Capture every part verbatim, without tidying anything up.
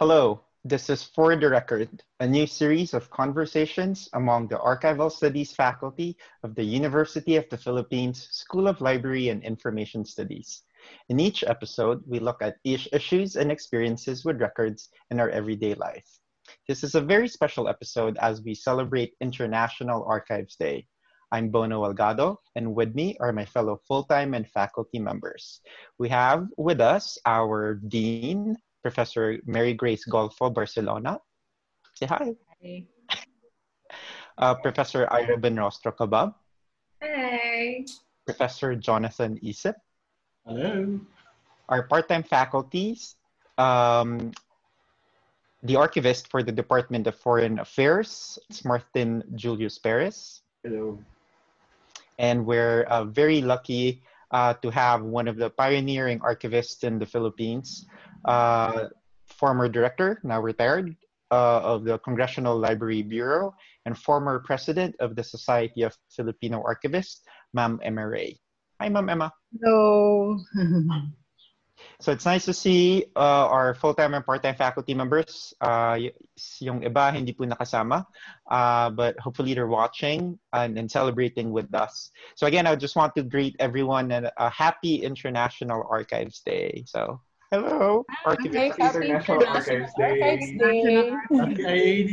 Hello, this is For the Record, a new series of conversations among the Archival Studies faculty of the University of the Philippines School of Library and Information Studies. In each episode, we look at issues and experiences with records in our everyday life. This is a very special episode as we celebrate International Archives Day. I'm Bono Olgado, and with me are my fellow full-time and faculty members. We have with us our Dean, Professor Mary Grace Golfo-Barcelona. Say hi. Hi. Uh, Professor Ayra Bunrostro-Kabbab. Hi. Professor Jonathan Isip. Hello. Our part-time faculties, um, the archivist for the Department of Foreign Affairs, Smarthin Julius Paris. Hello. And we're uh, very lucky uh, to have one of the pioneering archivists in the Philippines, Uh, former director, now retired, uh, of the Congressional Library Bureau and former president of the Society of Filipino Archivists, Ma'am Emma Rey. Hi, Ma'am Emma. Hello. So it's nice to see uh, our full-time and part-time faculty members. Uh, yung iba hindi po nakasama, uh, but hopefully they're watching and, and celebrating with us. So again, I just want to greet everyone and a happy International Archives Day. So. Hello. Archivists. Happy International Archives Day. Day.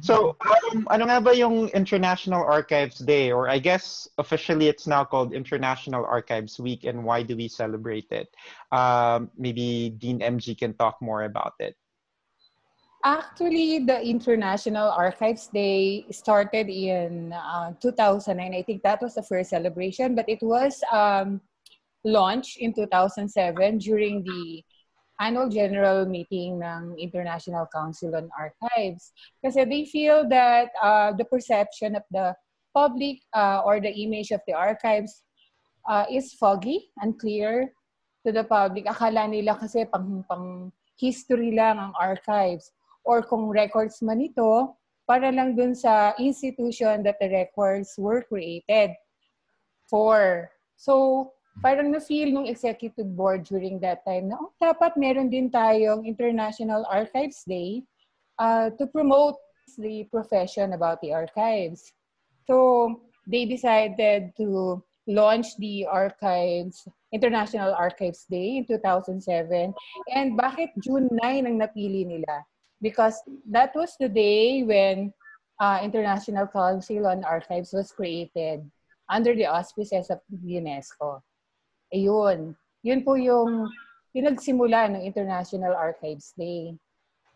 So, um, ano nga ba yung International Archives Day? Or I guess officially it's now called International Archives Week, and why do we celebrate it? Um, maybe Dean M G can talk more about it. Actually, the International Archives Day started in uh, two thousand nine. I think that was the first celebration, but it was um, launched in two thousand seven during the annual general meeting ng International Council on Archives. Kasi they feel that uh, the perception of the public uh, or the image of the archives uh, is foggy, unclear to the public. Akala nila kasi pang, pang history lang ang archives, or kung records man ito, para lang dun sa institution that the records were created for. So, parang na-feel ng executive board during that time na oh, dapat meron din tayong International Archives Day uh, to promote the profession about the archives. So they decided to launch the Archives, International Archives Day in two thousand seven. And bakit June ninth ang napili nila? Because that was the day when uh, International Council on Archives was created under the auspices of UNESCO. Ayun. Yun po yung, yung nagsimula ng International Archives Day.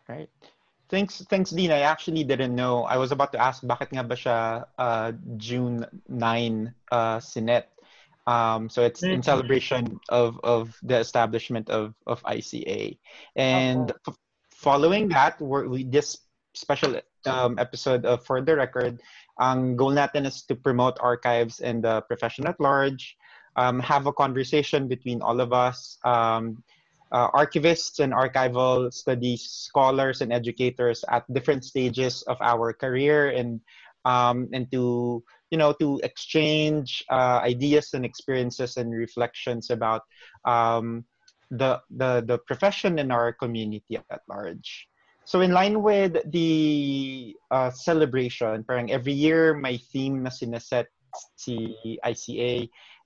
Right. Thanks, thanks, Dean. I actually didn't know. I was about to ask, bakit nga ba siya uh, June ninth uh, sinet? Um, so it's in celebration of, of the establishment of, of I C A. And okay. Following that, we're, we this special um, episode of For the Record, ang goal natin is to promote archives and the profession at large, Um, have a conversation between all of us, um, uh, archivists and archival studies scholars and educators at different stages of our career, and um, and to you know to exchange uh, ideas and experiences and reflections about um, the the the profession in our community at large. So in line with the uh, celebration, parang every year my theme na sinaset si I C A.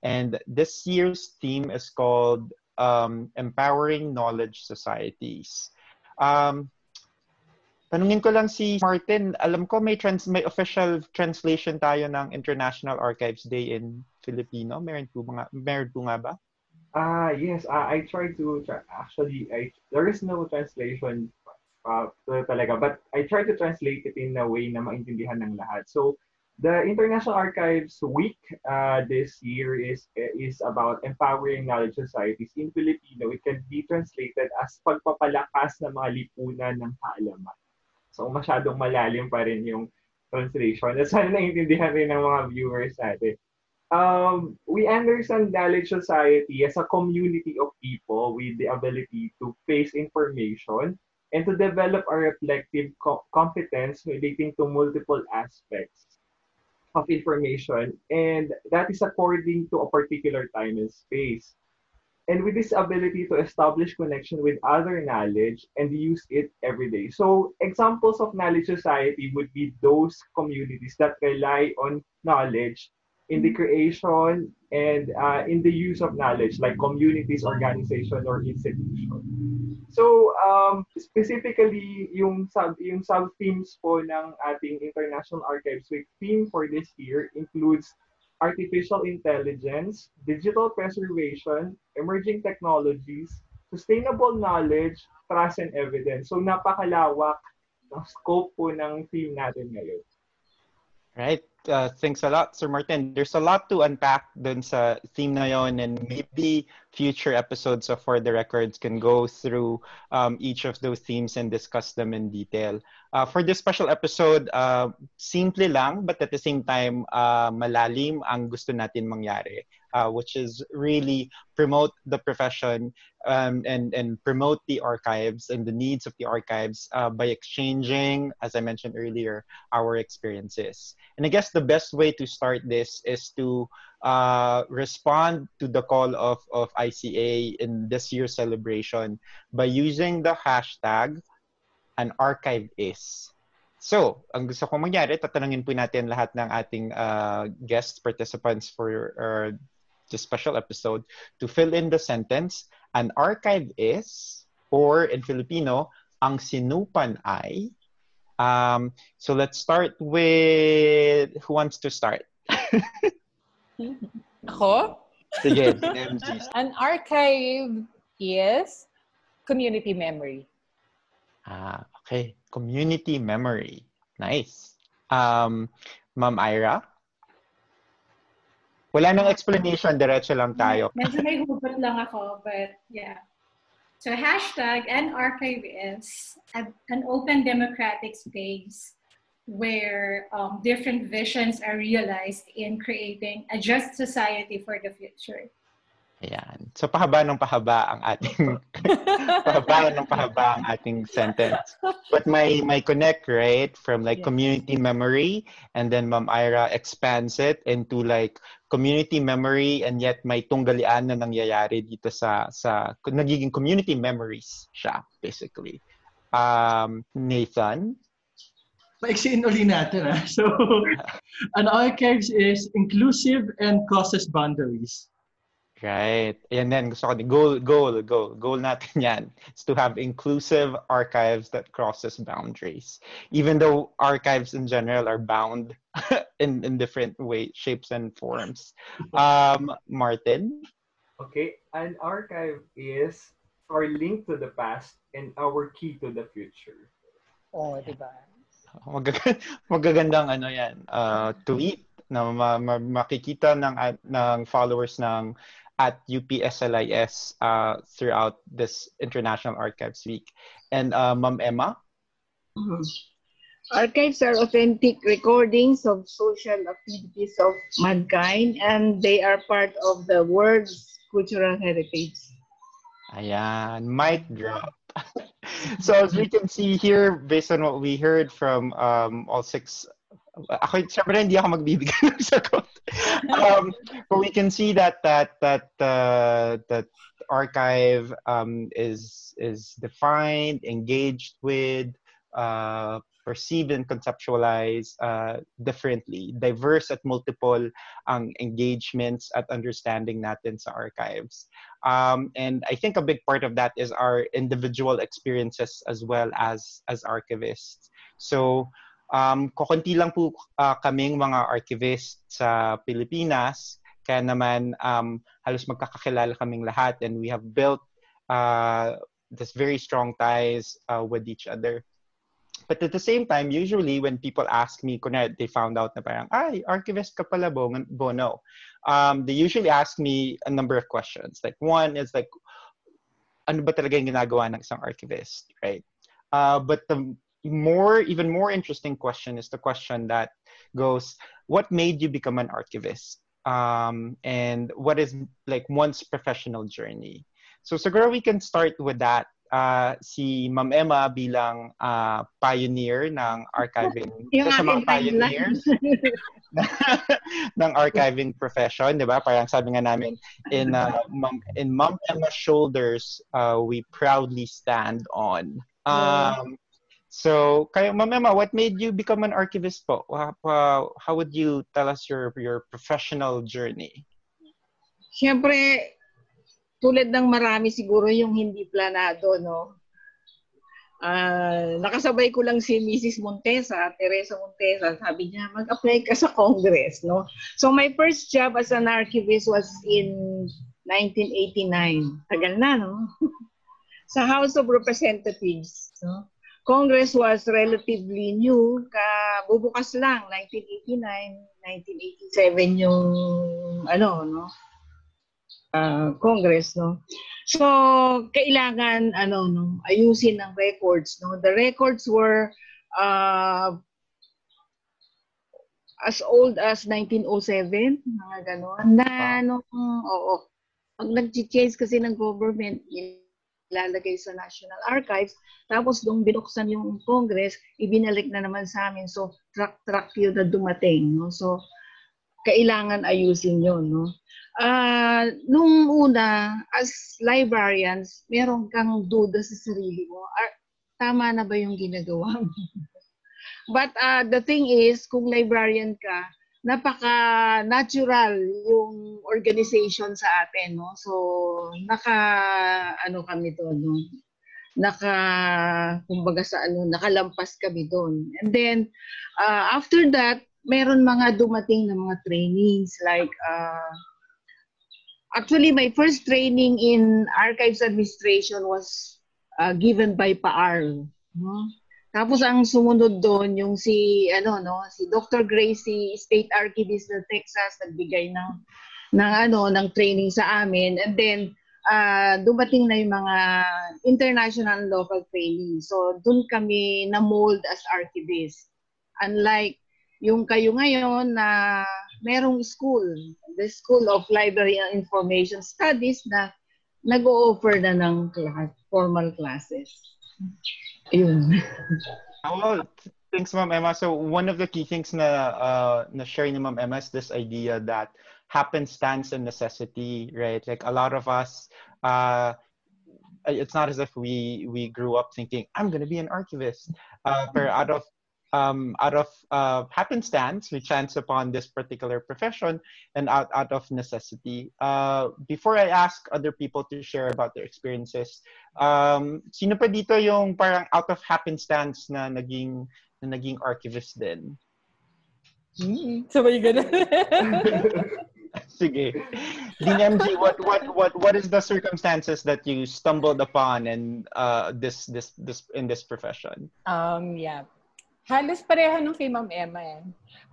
And this year's theme is called um, Empowering Knowledge Societies. Um, tanungin ko lang si Martin, alam ko may, trans may official translation tayo ng International Archives Day in Filipino. Meron po, mga, meron po nga ba? Ah, uh, yes. Uh, I tried to, tra actually, I, there is no translation uh, talaga, but I tried to translate it in a way na maintindihan ng lahat. So, the International Archives Week uh, this year is is about empowering knowledge societies. In Filipino, it can be translated as pagpapalakas ng mga lipunan ng kaalaman. So masyadong malalim pa rin yung translation. Sana naiintindihan rin ng mga viewers natin. Um, we understand knowledge society as a community of people with the ability to face information and to develop a reflective co competence relating to multiple aspects of information, and that is according to a particular time and space. and with this ability to establish connection with other knowledge and use it every day. So examples of knowledge society would be those communities that rely on knowledge in the creation and uh, in the use of knowledge, like communities, organization, or institution. So um, specifically, yung sub yung sub-themes po ng ating International Archives Week theme for this year includes artificial intelligence, digital preservation, emerging technologies, sustainable knowledge, trust and evidence. So napakalawak ng scope po ng theme natin ngayon. Right. Uh, thanks a lot, Sir Martin. There's a lot to unpack dun sa theme na yon, and maybe future episodes of For the Records can go through um, each of those themes and discuss them in detail. Uh, for this special episode, uh, simple lang, but at the same time, uh, malalim ang gusto natin mangyari, uh, which is really promote the profession um, and, and promote the archives and the needs of the archives uh, by exchanging, as I mentioned earlier, our experiences. And I guess the best way to start this is to uh, respond to the call of, of I C A in this year's celebration by using the hashtag an archive is. So, ang gusto kong mangyari, tatanungin po natin lahat ng ating uh, guest participants for uh, this special episode to fill in the sentence, an archive is, or in Filipino, ang sinupan ay. Um, so let's start with, who wants to start? Ako? Sige, M G. An archive is community memory. Ah, okay. Community memory. Nice. Um, Ma'am Ayra? Wala nang explanation. Diretso lang tayo. Medyo may hugot lang ako, but yeah. So hashtag an archive is an open democratic space where um, different visions are realized in creating a just society for the future. Ayan. So pahaba ng pahaba ang ating pahaba ng pahaba ang ating sentence. But my my connect, right, from like yes. community memory, and then Ma'am Ayra expands it into like community memory, and yet may tunggalian na nangyayari dito sa sa nagiging community memories siya basically. Um, Nathan, maiksiin uli natin ah. So an archives is inclusive and crosses boundaries. Right. And then gusto ko din, goal, goal, goal, goal natin yan. It's to have inclusive archives that crosses boundaries. Even though archives in general are bound in, in different ways, shapes, and forms. Um, Martin? Okay. An archive is our link to the past and our key to the future. Oh, diba? Magag magagandang ano yan, uh, tweet na ma ma makikita ng, uh, ng followers ng at U P S L I S uh, throughout this International Archives Week. And uh, Ma'am Emma? Mm-hmm. Archives are authentic recordings of social activities of mankind, and they are part of the world's cultural heritage. Ayan, mic drop. So as we can see here, based on what we heard from um, all six, Ako, syempre, hindi ako magbibigay ng sagot. Um, but we can see that that that uh, that archive um, is is defined, engaged with, uh, perceived and conceptualized uh, differently, diverse at multiple ang engagements at understanding natin sa archives. Um, and I think a big part of that is our individual experiences as well as as archivists. So. Um, kukunti lang po uh, kaming mga archivist sa Pilipinas, kaya naman um, halos magkakakilala kaming lahat, and we have built uh, this very strong ties uh, with each other. But at the same time, usually when people ask me, kunwari, they found out na parang, ay, archivist ka pala, Bono. Um, they usually ask me a number of questions. Like one is like, ano ba talaga yung ginagawa ng isang archivist, right? Uh, but the more, even more interesting question is the question that goes, what made you become an archivist? Um, and what is like one's professional journey? So, siguro we can start with that uh, si Ma'am Emma bilang uh, pioneer ng archiving, sa mga pioneers ng archiving profession, di ba? Parang sabi nga namin, in, uh, Ma'am, in Ma'am Emma's shoulders, uh, we proudly stand on. Um, so, kayo, Ma'am Emma, what made you become an archivist po? Uh, how would you tell us your, your professional journey? Siyempre, tulad ng marami siguro yung hindi planado, no? Uh, nakasabay ko lang si Missus Montesa, Teresa Montesa, sabi niya, mag-apply ka sa Congress, no? So, my first job as an archivist was in nineteen eighty-nine. Tagal na, no? Sa House of Representatives, no? Congress was relatively new, kabubukas lang, nineteen eighty-nine, nineteen eighty-seven yung ano, no? Uh, Congress, no? So, kailangan ano, no? Ayusin ang records, no? The records were uh, as old as nineteen oh seven, mga gano'n. Na, no? Oo. Pag nag-change kasi ng government, ilalagay sa National Archives, tapos nung binuksan yung Congress, ibinalik na naman sa amin. So, track-track yun na dumating, no? So, kailangan ayusin yun, no? Uh, nung una, as librarians, meron kang duda sa sarili mo. Ar tama na ba yung ginagawa mo? But uh, the thing is, kung librarian ka, napaka-natural yung organization sa atin, no? So, naka, ano kami doon, no? Naka, kumbaga sa ano, nakalampas kami doon. And then, uh, after that, meron mga dumating na mga trainings, like, uh, actually, my first training in Archives Administration was uh, given by PAARL, no? Tapos ang sumunod doon yung si ano no si Doctor Gracie, State Archivist of Texas, nagbigay ng ng ano ng training sa amin, and then uh, dumating na yung mga international and local training. So doon kami na mold as archivist. Unlike yung kayo ngayon na merong school, the School of Library and Information Studies na nag-o-offer na ng class, formal classes. Ayun. Well, thanks, Ma'am Emma. So one of the key things na uh, na sharing ni Ma'am Emma is this idea that happenstance and necessity, right? Like a lot of us, uh, it's not as if we we grew up thinking I'm gonna be an archivist, uh, but out of um, out of uh, happenstance, we chance upon this particular profession, and out out of necessity. Uh, before I ask other people to share about their experiences, um, sino pa dito yung parang out of happenstance na naging na naging archivist din? Mm-hmm. Sabay ganun. Sige. D M G, what what what what is the circumstances that you stumbled upon and uh, this this this in this profession? Um. Yeah. Halos pareho nung kay Ma'am Emma eh.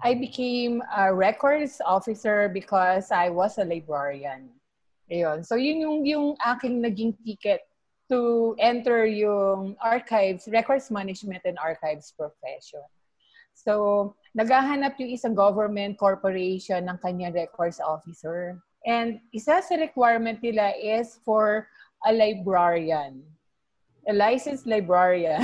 I became a records officer because I was a librarian. Ayun. So yun yung, yung aking naging ticket to enter yung archives, records management and archives profession. So naghahanap yung isang government corporation ng kanyang records officer. And isa sa requirement nila is for a librarian. A licensed librarian.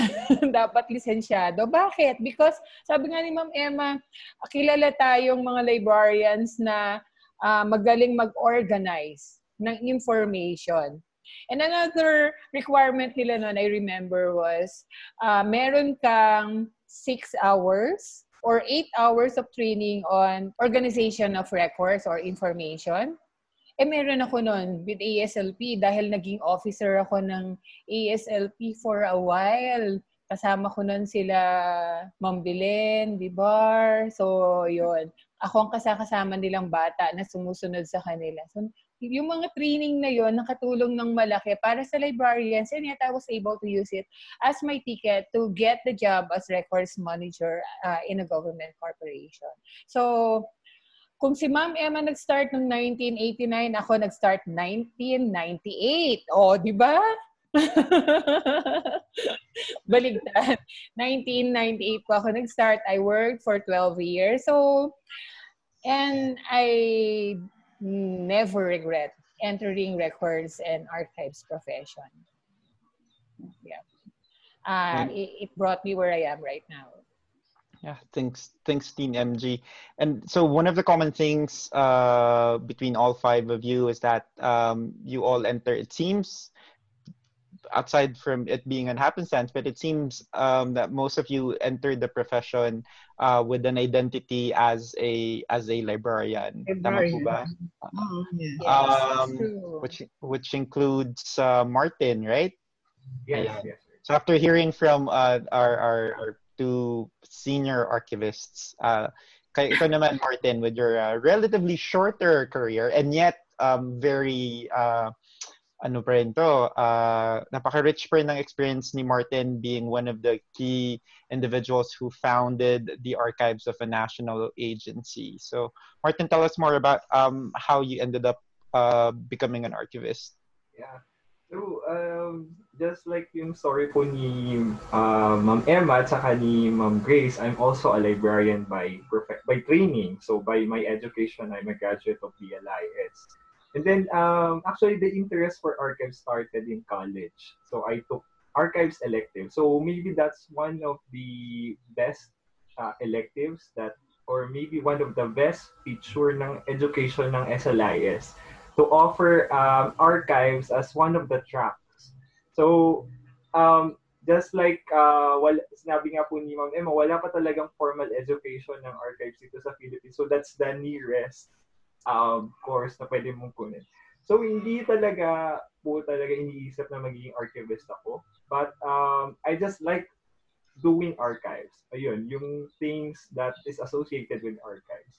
Dapat lisensyado. Bakit? Because sabi nga ni Ma'am Emma, kilala tayong mga librarians na uh, magaling mag-organize ng information. And another requirement nila noon, I remember, was uh, meron kang six hours or eight hours of training on organization of records or information. Eh, meron ako nun with A S L P dahil naging officer ako ng A S L P for a while. Kasama ko nun sila Mambilin, Bibar. So, yun. Ako ang kasakasama nilang bata na sumusunod sa kanila. So, yung mga training na yun, nakatulong ng malaki para sa librarians, and yet I was able to use it as my ticket to get the job as records manager uh, in a government corporation. So, kung si Ma'am Emma nag-start noong nineteen eighty-nine, ako nag-start nineteen ninety-eight. O, di ba? Baligtad. nineteen ninety-eight po ako nag-start. I worked for twelve years. So, and I never regret entering records and archives profession. yeah, uh, it, it brought me where I am right now. Yeah, thanks, thanks, Dean M G. And so one of the common things uh, between all five of you is that um, you all enter, it seems, outside from it being an happenstance, but it seems um, that most of you entered the profession uh, with an identity as a as a librarian. Librarian. Oh, yes. um, which which includes uh, Martin, right? Yes. Yeah. Yes. So after hearing from uh, our our, our to senior archivists, uh, ikaw naman, Martin, with your uh, relatively shorter career and yet um, very uh, ano pa rin to, uh, napaka-rich pa rin ng experience ni Martin, being one of the key individuals who founded the archives of a national agency. So Martin, tell us more about um, how you ended up uh, becoming an archivist. Yeah. So, um, just like yung story po ni uh, Ma'am Emma at saka ni Ma'am Grace, I'm also a librarian by by training. So, by my education, I'm a graduate of the D L I S. And then, um, actually, the interest for archives started in college. So, I took archives elective. So, maybe that's one of the best uh, electives that, or maybe one of the best feature ng education ng S L I S. To offer um, archives as one of the tracks. So, um, just like uh, wala, sinabi nga po ni Ma'am Emma, wala pa talagang formal education ng archives dito sa Philippines. So, that's the nearest um, course na pwede mong kunin. So, hindi talaga po talaga iniisip na magiging archivist ako. But, um, I just like doing archives. Ayun, yung things that is associated with archives.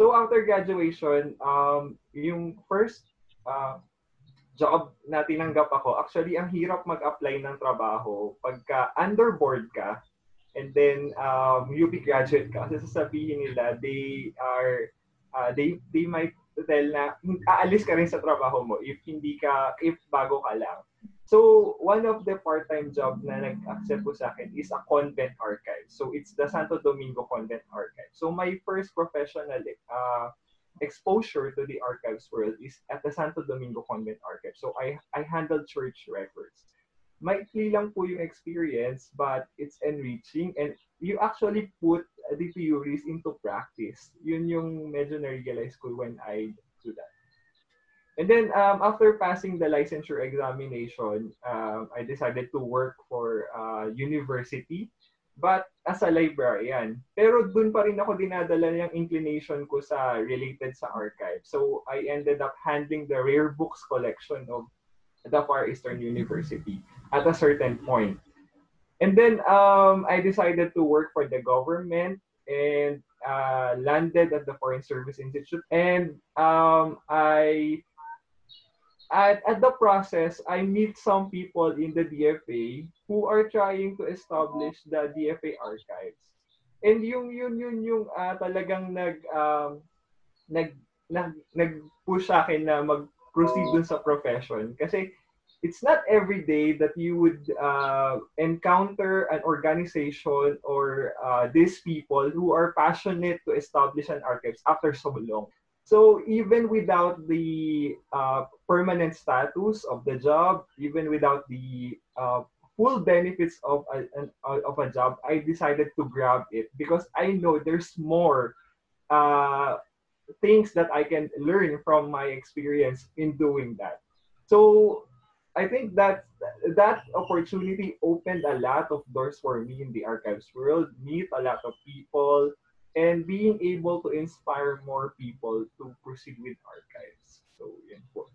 So after graduation, um, yung first uh, job na tinanggap ako, actually, ang hirap mag-apply ng trabaho pagka underboard ka and then um, U P graduate ka. Kasi sasabihin nila, they are, uh, they, they might tell na, aalis ka rin sa trabaho mo if hindi ka, if bago ka lang. So one of the part-time job na nag-accept ko sa akin is a convent archive. So it's the Santo Domingo Convent Archive. So my first professional uh, exposure to the archives world is at the Santo Domingo Convent Archive. So I, I handled church records. Maikli lang po yung experience, but it's enriching. And you actually put the theories into practice. Yun yung medyo na-realize ko when I do that. And then um, after passing the licensure examination, um, I decided to work for uh, university, but as a librarian. Pero dun pa rin ako dinadala yung inclination ko sa related sa archive. So I ended up handling the rare books collection of the Far Eastern University at a certain point. And then um, I decided to work for the government and uh, landed at the Foreign Service Institute. And um, I... At, at the process, I meet some people in the D F A who are trying to establish the D F A archives. And yung yun yun yung uh, talagang nag, um, nag nag nag push sa akin na mag-proceed dun sa profession. Kasi it's not every day that you would uh, encounter an organization or uh, these people who are passionate to establish an archives after so long. So even without the uh, permanent status of the job, even without the uh, full benefits of a, an, of a job, I decided to grab it because I know there's more uh, things that I can learn from my experience in doing that. So I think that that opportunity opened a lot of doors for me in the archives world, meet a lot of people, and being able to inspire more people to proceed with archives. So, yun po.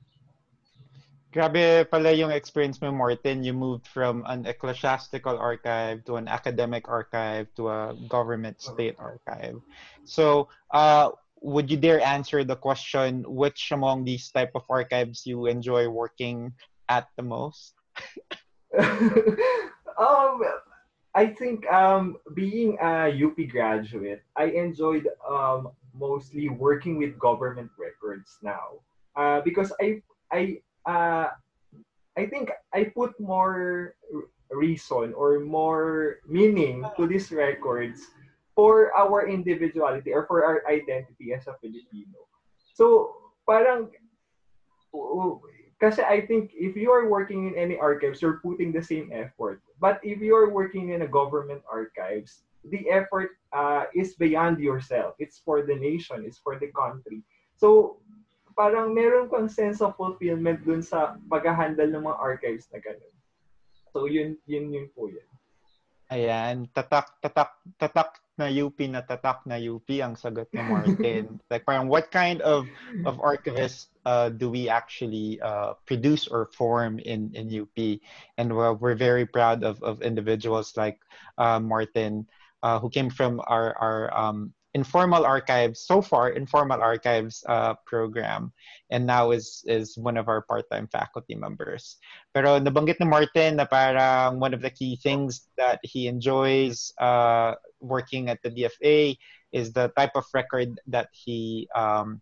Grabe pala yung experience mo, Martin. You moved from an ecclesiastical archive to an academic archive to a government state archive. So, uh, would you dare answer the question, which among these type of archives you enjoy working at the most? um, I think um, being a U P graduate, I enjoyed um, mostly working with government records now uh, because I I uh, I think I put more reason or more meaning to these records for our individuality or for our identity as a Filipino. So parang Because I think if you are working in any archives, you're putting the same effort. But if you are working in a government archives, the effort uh, is beyond yourself. It's for the nation. It's for the country. So, parang meron kang sense of fulfillment dun sa pag-handle ng mga archives na ganun. So, yun, yun, yun po yun. Ayan, tatak, tatak, tatak na U P na tatak na U P ang sagot ni Martin. Like, parang what kind of, of archivists uh, do we actually uh, produce or form in, in U P? And well, we're very proud of, of individuals like uh, Martin uh, who came from our, our um, informal archives, so far informal archives uh, program, and now is is one of our part-time faculty members. Pero nabanggit ni Martin na parang one of the key things that he enjoys uh, working at the D F A is the type of record that he um,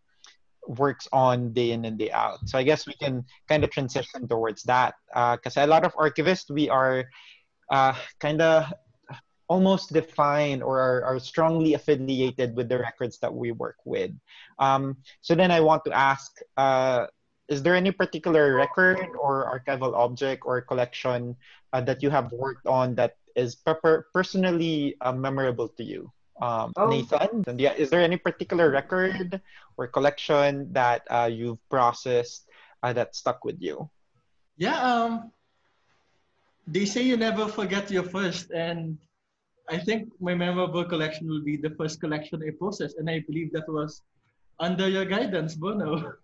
works on day in and day out. So I guess we can kind of transition towards that, because uh, a lot of archivists, we are uh, kind of almost define or are, are strongly affiliated with the records that we work with. Um, so then I want to ask, uh, is there any particular record or archival object or collection uh, that you have worked on that is per personally uh, memorable to you? Um, oh. Nathan, is there any particular record or collection that uh, you've processed uh, that stuck with you? Yeah, um, they say you never forget your first, and I think my memorable collection will be the first collection I processed, and I believe that was under your guidance, Bono.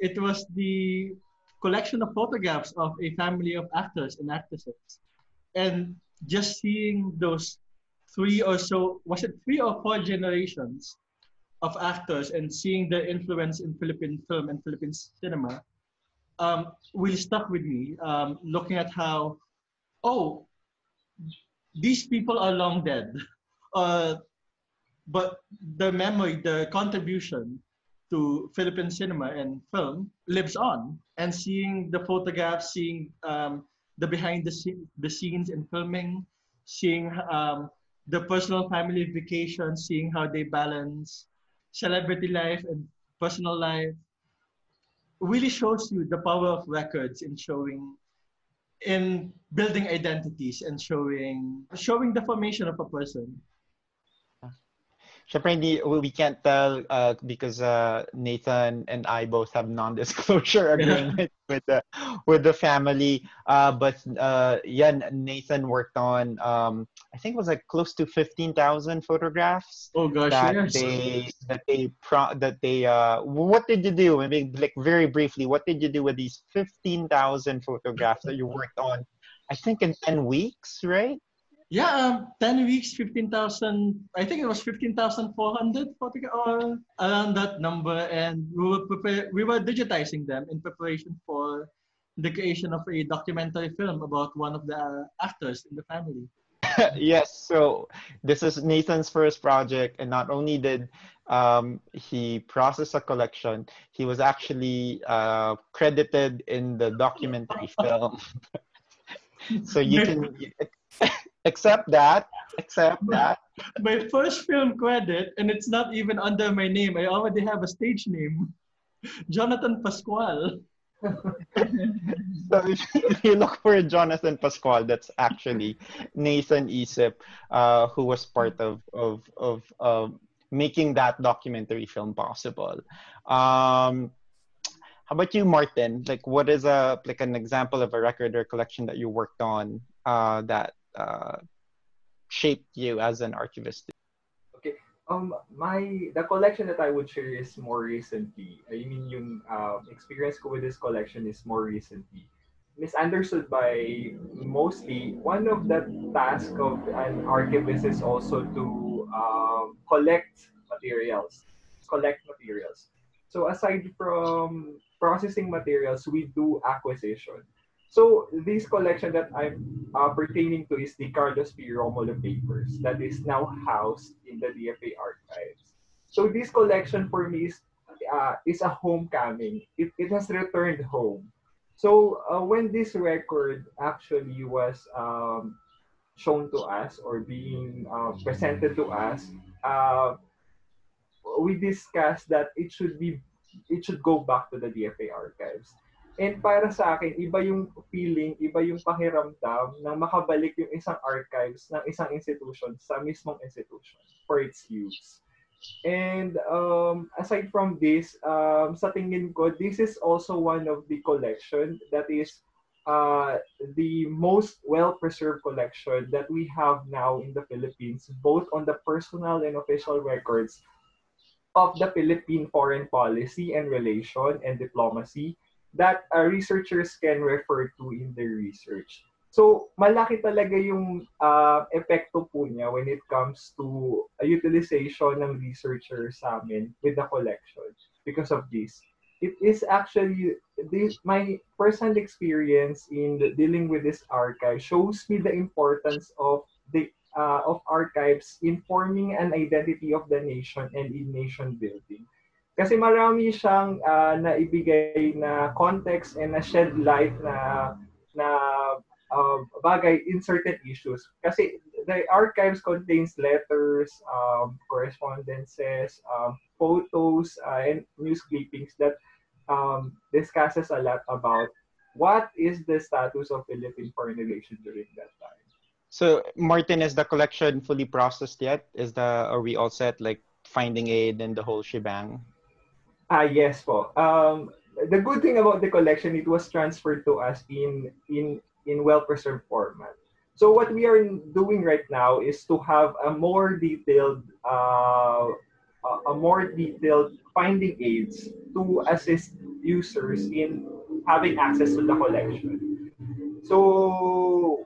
It was the collection of photographs of a family of actors and actresses. And just seeing those three or so, was it three or four generations of actors and seeing their influence in Philippine film and Philippine cinema um, really stuck with me, um, looking at how, oh, these people are long dead, uh, but the memory, the contribution to Philippine cinema and film lives on. And seeing the photographs, seeing um, the behind the, sc the scenes in filming, seeing um, the personal family vacations, seeing how they balance celebrity life and personal life, really shows you the power of records in showing in building identities and showing showing the formation of a person. Syempre, hindi, we can't tell uh, because uh, Nathan and I both have non-disclosure agreement with the with the family. Uh, but uh, yeah, Nathan worked on um, I think it was like close to fifteen thousand photographs. Oh gosh, that yes. they that they pro that they uh, what did you do? Maybe like very briefly, what did you do with these fifteen thousand photographs that you worked on? I think in ten weeks, right? Yeah, um, ten weeks, fifteen thousand. I think it was fifteen thousand four hundred or around that number, and we were prepare, we were digitizing them in preparation for the creation of a documentary film about one of the actors in the family. Yes, so this is Nathan's first project, and not only did um, he process a collection, he was actually uh, credited in the documentary film. So you can. Except that, except that. My first film credit, and it's not even under my name. I already have a stage name. Jonathan Pascual. So if you look for Jonathan Pascual, that's actually Nathan Isip, uh, who was part of, of, of uh, making that documentary film possible. Um, how about you, Martin? Like, what is a, like an example of a record or collection that you worked on uh, that Uh, shaped you as an archivist? Okay, um, my the collection that I would share is more recently. I mean, yung uh, experience ko with this collection is more recently. Misunderstood by mostly, one of the tasks of an archivist is also to uh, collect materials, collect materials. So aside from processing materials, we do acquisition. So this collection that I'm uh, pertaining to is the Carlos P. Romulo papers that is now housed in the D F A archives. So this collection for me is, uh, is a homecoming. It, it has returned home. So uh, when this record actually was um, shown to us or being uh, presented to us, uh, we discussed that it should be, it should go back to the D F A archives. And para sa akin, iba yung feeling, iba yung pakiramdam na makabalik yung isang archives ng isang institution sa mismong institution for its use. And um, aside from this, um, sa tingin ko, this is also one of the collection that is uh, the most well-preserved collection that we have now in the Philippines, both on the personal and official records of the Philippine foreign policy and relation and diplomacy that uh, researchers can refer to in their research. So, malaki talaga yung uh, epekto po niya when it comes to uh, utilization ng researchers sa amin with the collection. Because of this, it is actually, this, my personal experience in the, dealing with this archive shows me the importance of, the, uh, of archives in forming an identity of the nation and in nation building. Kasi marami siyang uh, naibigay na context and na shed light na, na uh, bagay in certain issues. Kasi the archives contains letters, um, correspondences, um, photos, uh, and news clippings that um, discusses a lot about what is the status of Philippine foreign relations during that time. So, Martin, is the collection fully processed yet? Is the, are we all set, like finding aid and the whole shebang? Ah, yes po. Um, the good thing about the collection, it was transferred to us in in in well-preserved format. So what we are doing right now is to have a more detailed, uh, a more detailed finding aids to assist users in having access to the collection. So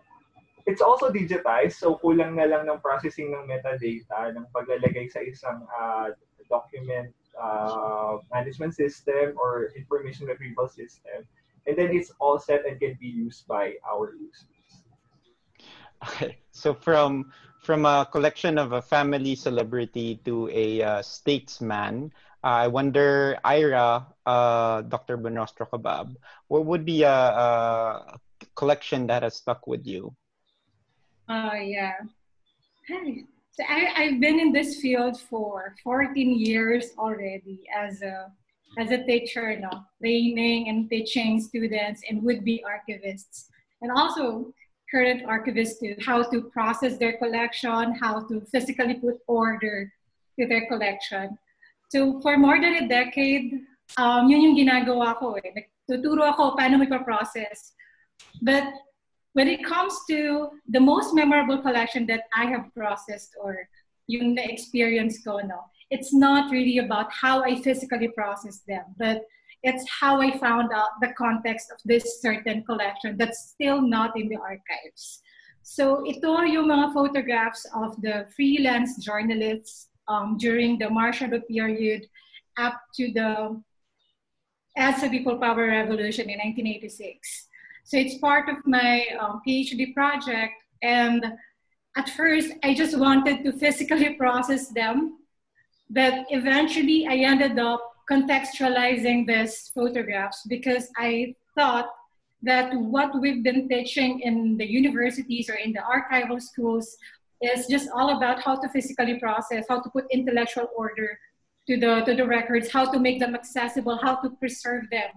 it's also digitized, so kulang na lang ng processing ng metadata, ng paglalagay sa isang uh, document Uh, management system or information retrieval system, and then it's all set and can be used by our users. Okay, so from from a collection of a family celebrity to a uh, statesman, uh, I wonder, Ayra, uh, Doctor Bunrostro-Kabbab, what would be a, a collection that has stuck with you? Oh uh, yeah. Hi. So I, I've been in this field for fourteen years already as a, as a teacher, no? Training and teaching students and would-be archivists, and also current archivists to how to process their collection, how to physically put order to their collection. So for more than a decade, um, yun yung ginagawa ko eh. Nagtuturo ako paano mag-process. But when it comes to the most memorable collection that I have processed or yung na-experience ko, no, it's not really about how I physically process them, but it's how I found out the context of this certain collection that's still not in the archives. So ito yung mga photographs of the freelance journalists um, during the martial law period up to the EDSA People Power Revolution in nineteen eighty-six. So it's part of my um, PhD project, and at first I just wanted to physically process them, but eventually I ended up contextualizing these photographs because I thought that what we've been teaching in the universities or in the archival schools is just all about how to physically process, how to put intellectual order to the, to the records, how to make them accessible, how to preserve them,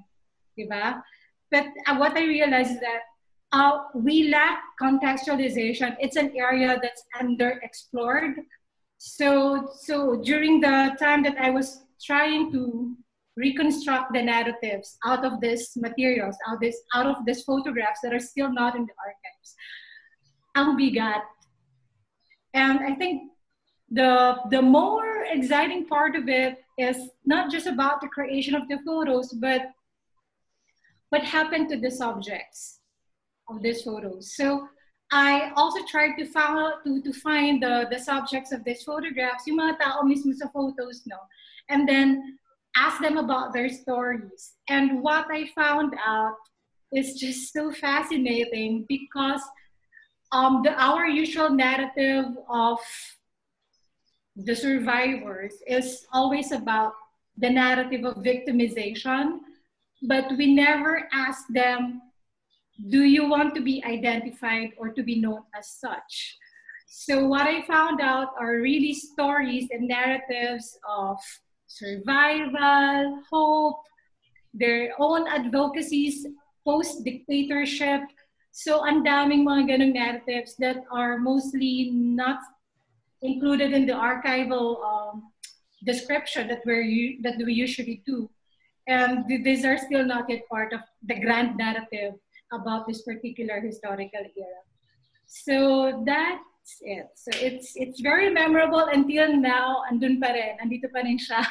diba? But what I realized is that uh, we lack contextualization. It's an area that's underexplored. So, so during the time that I was trying to reconstruct the narratives out of these materials, out of this, out of these photographs that are still not in the archives, ang bigat. And I think the, the more exciting part of it is not just about the creation of the photos, but what happened to the subjects of these photos. So I also tried to find out, to, to find the, the subjects of these photographs, yung mga tao mismo sa photos, no? And then ask them about their stories. And what I found out is just so fascinating because um, the, our usual narrative of the survivors is always about the narrative of victimization, but we never ask them, do you want to be identified or to be known as such? So what I found out are really stories and narratives of survival, hope, their own advocacies, post-dictatorship. So ang daming mga ganong narratives that are mostly not included in the archival um, description that, we're, that we usually do. And these are still not yet part of the grand narrative about this particular historical era. So that's it. So it's, it's very memorable until now, andun pa rin, andito pa rin siya.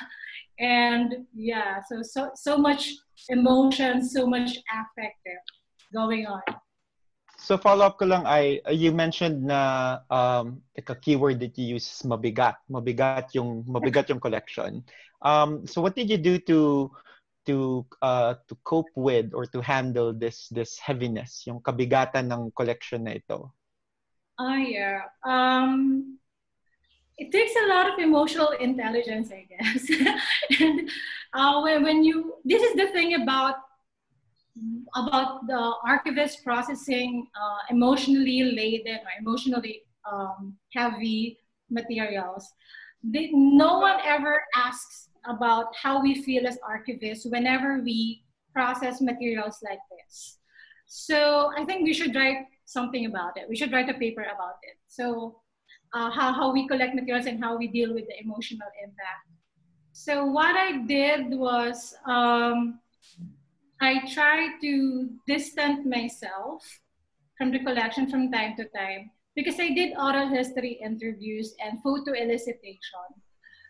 And yeah, so, so, so much emotion, so much affect there going on. So follow-up ko lang ay, you mentioned na um, like a keyword that you use is mabigat. Mabigat yung, mabigat yung collection. Um, so what did you do to, to, uh, to cope with or to handle this, this heaviness, yung kabigatan ng collection na ito? Ah, yeah. Um, it takes a lot of emotional intelligence, I guess. And uh, when, when you, this is the thing about, about the archivist processing uh, emotionally laden or emotionally um, heavy materials. They, no one ever asks about how we feel as archivists whenever we process materials like this. So I think we should write something about it. We should write a paper about it. So uh, how, how we collect materials and how we deal with the emotional impact. So what I did was, um, I try to distance myself from the collection from time to time because I did oral history interviews and photo elicitation.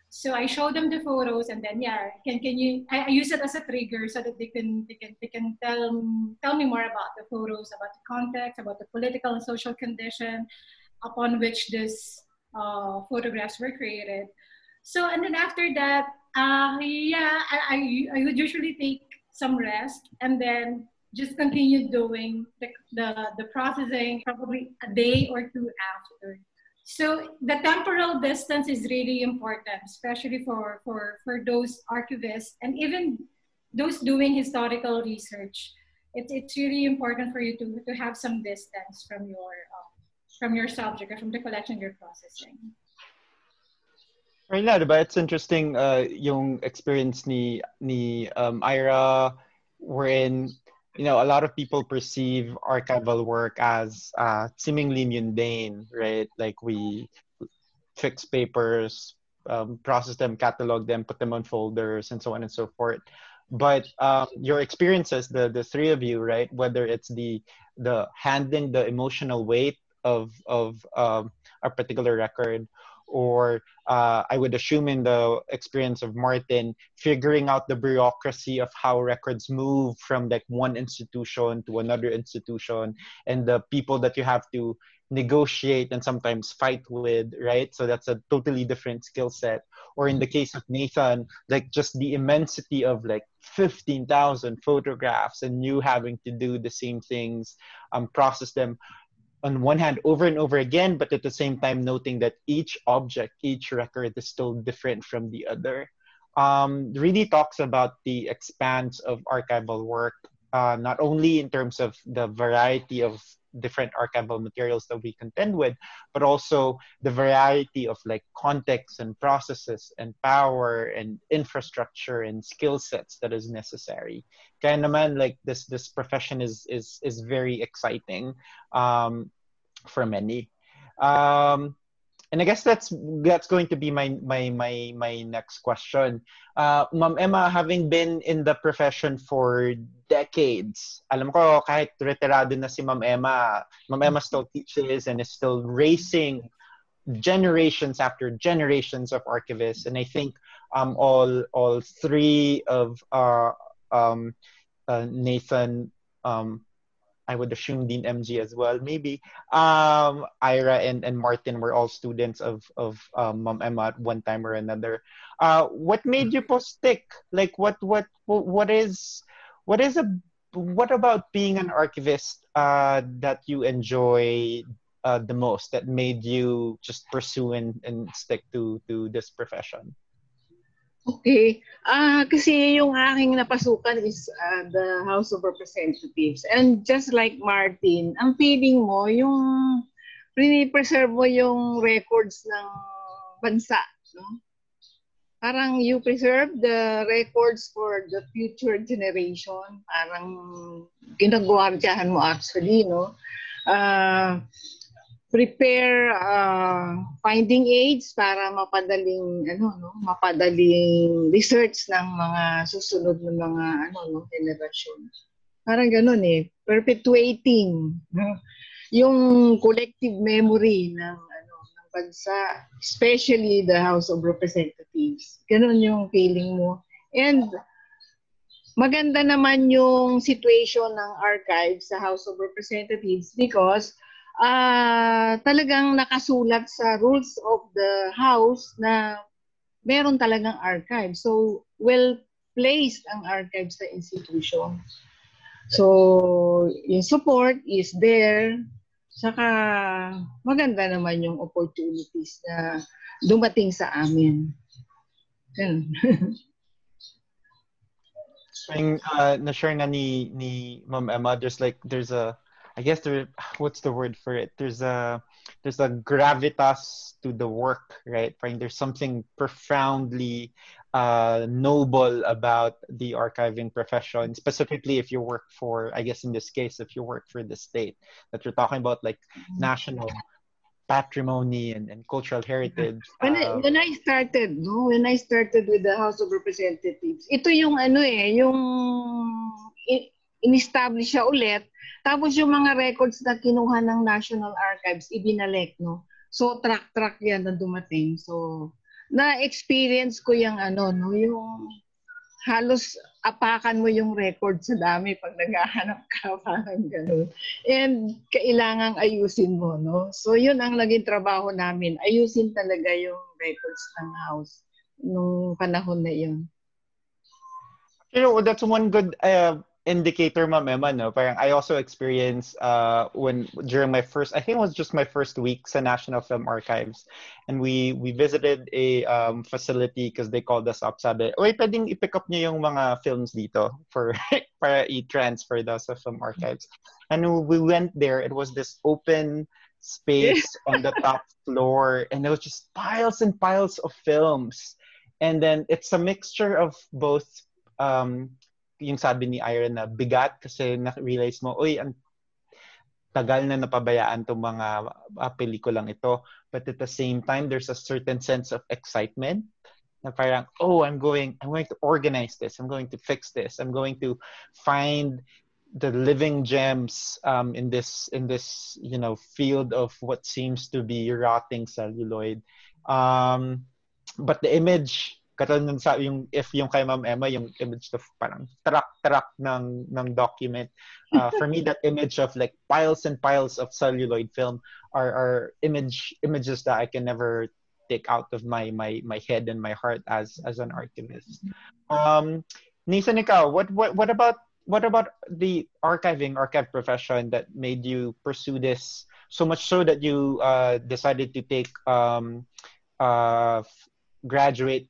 So I show them the photos and then yeah, can can you? I use it as a trigger so that they can they can they can tell tell me more about the photos, about the context, about the political and social condition upon which these uh, photographs were created. So and then after that, uh, yeah, I, I I would usually take some rest, and then just continue doing the, the, the processing probably a day or two after. So the temporal distance is really important, especially for, for, for those archivists and even those doing historical research. It, it's really important for you to, to have some distance from your, uh, from your subject or from the collection you're processing. Right now, but it's interesting uh, yung experience ni, ni um, Ayra, wherein, you know, a lot of people perceive archival work as uh, seemingly mundane, right? Like we fix papers, um, process them, catalog them, put them on folders, and so on and so forth. But um, your experiences, the, the three of you, right? Whether it's the, the handling the emotional weight of, of um, a particular record, or uh, I would assume in the experience of Martin, figuring out the bureaucracy of how records move from like one institution to another institution and the people that you have to negotiate and sometimes fight with, right? So that's a totally different skill set. Or in the case of Nathan, like just the immensity of like fifteen thousand photographs and you having to do the same things, um, process them, on one hand over and over again, but at the same time noting that each object, each record is still different from the other, um, really talks about the expanse of archival work, uh, not only in terms of the variety of different archival materials that we contend with, but also the variety of like contexts and processes and power and infrastructure and skill sets that is necessary. Kaya naman, like this, this profession is is is very exciting um, for many, um, and I guess that's that's going to be my my my my next question, uh, Ma'am Emma. Having been in the profession for decades. Alam ko kahit retirado na si Ma'am Emma, Ma'am Emma still teaches and is still raising generations after generations of archivists. And I think um, all all three of uh, um, uh, Nathan, um, I would assume Dean M G as well, maybe, um, Ayra and, and Martin were all students of, of um, Ma'am Emma at one time or another. Uh, what made you po stick? Like what, what, what is... What is a what about being an archivist uh, that you enjoy uh, the most? That made you just pursue and, and stick to to this profession? Okay, uh, kasi yung aking napasukan is uh, the House of Representatives, and just like Martin, ang feeling mo yung pinipreserve mo yung records ng bansa, no? parang you preserve the records for the future generation. Parang ginagwardyahan mo actually, no? Uh, prepare uh, finding aids para mapadaling ano no mapadaling research ng mga susunod ng mga ano no generation, parang ganoon eh, perpetuating no? Yung collective memory ng ano ng bansa, especially the House of Representatives. Ganoon yung feeling mo, and maganda naman yung situation ng archives sa House of Representatives because Uh, talagang nakasulat sa rules of the house na meron talagang archive. So, well-placed ang archives sa institution. So, yung support is there. Saka, maganda naman yung opportunities na dumating sa amin. So, yung uh, na-share na ni, ni Ma'am Emma, there's like, there's a I guess there, what's the word for it? There's a there's a gravitas to the work, right? There's something profoundly uh, noble about the archiving profession, specifically if you work for, I guess in this case, if you work for the state, that you're talking about like national patrimony and, and cultural heritage. When, um, I, when I started, no, when I started with the House of Representatives, ito yung ano eh, yung in-establish siya ulit. Tapos yung mga records na kinuha ng National Archives, ibinalik, no? So, track-track yan na dumating. So, na-experience ko yung ano, no? Yung halos apakan mo yung record sa dami pag naghahanap ka, parang ganun. And kailangang ayusin mo, no? So, yun ang naging trabaho namin. Ayusin talaga yung records ng house nung panahon na yun. You know, that's one good... Uh... indicator, Ma'am Emma, no? Parang I also experienced uh, when during my first, I think it was just my first week sa National Film Archives, and we we visited a um, facility because they called us up. Sabi, oy, pwedeng i-pick up niyo yung mga films dito for para i-transfer daw sa Film Archives. And we went there. It was this open space on the top floor, and there was just piles and piles of films. And then it's a mixture of both. Um, yung sabi ni Ayra na bigat kasi na-realize mo, uy, ang tagal na napabayaan itong mga uh, pelikulang ito. But at the same time, there's a certain sense of excitement na parang, oh, I'm going, I'm going to organize this. I'm going to fix this. I'm going to find the living gems um, in this, in this, you know, field of what seems to be rotting celluloid. Um, but the image, katulad nun sa yung if yung kay Ma'am Emma yung image of parang track-track ng ng document, uh, for me that image of like piles and piles of celluloid film are are image images that I can never take out of my my my head and my heart as as an archivist. Um, Nisan, ikaw, what what what about what about the archiving archive profession that made you pursue this so much so that you uh, decided to take um, uh, graduate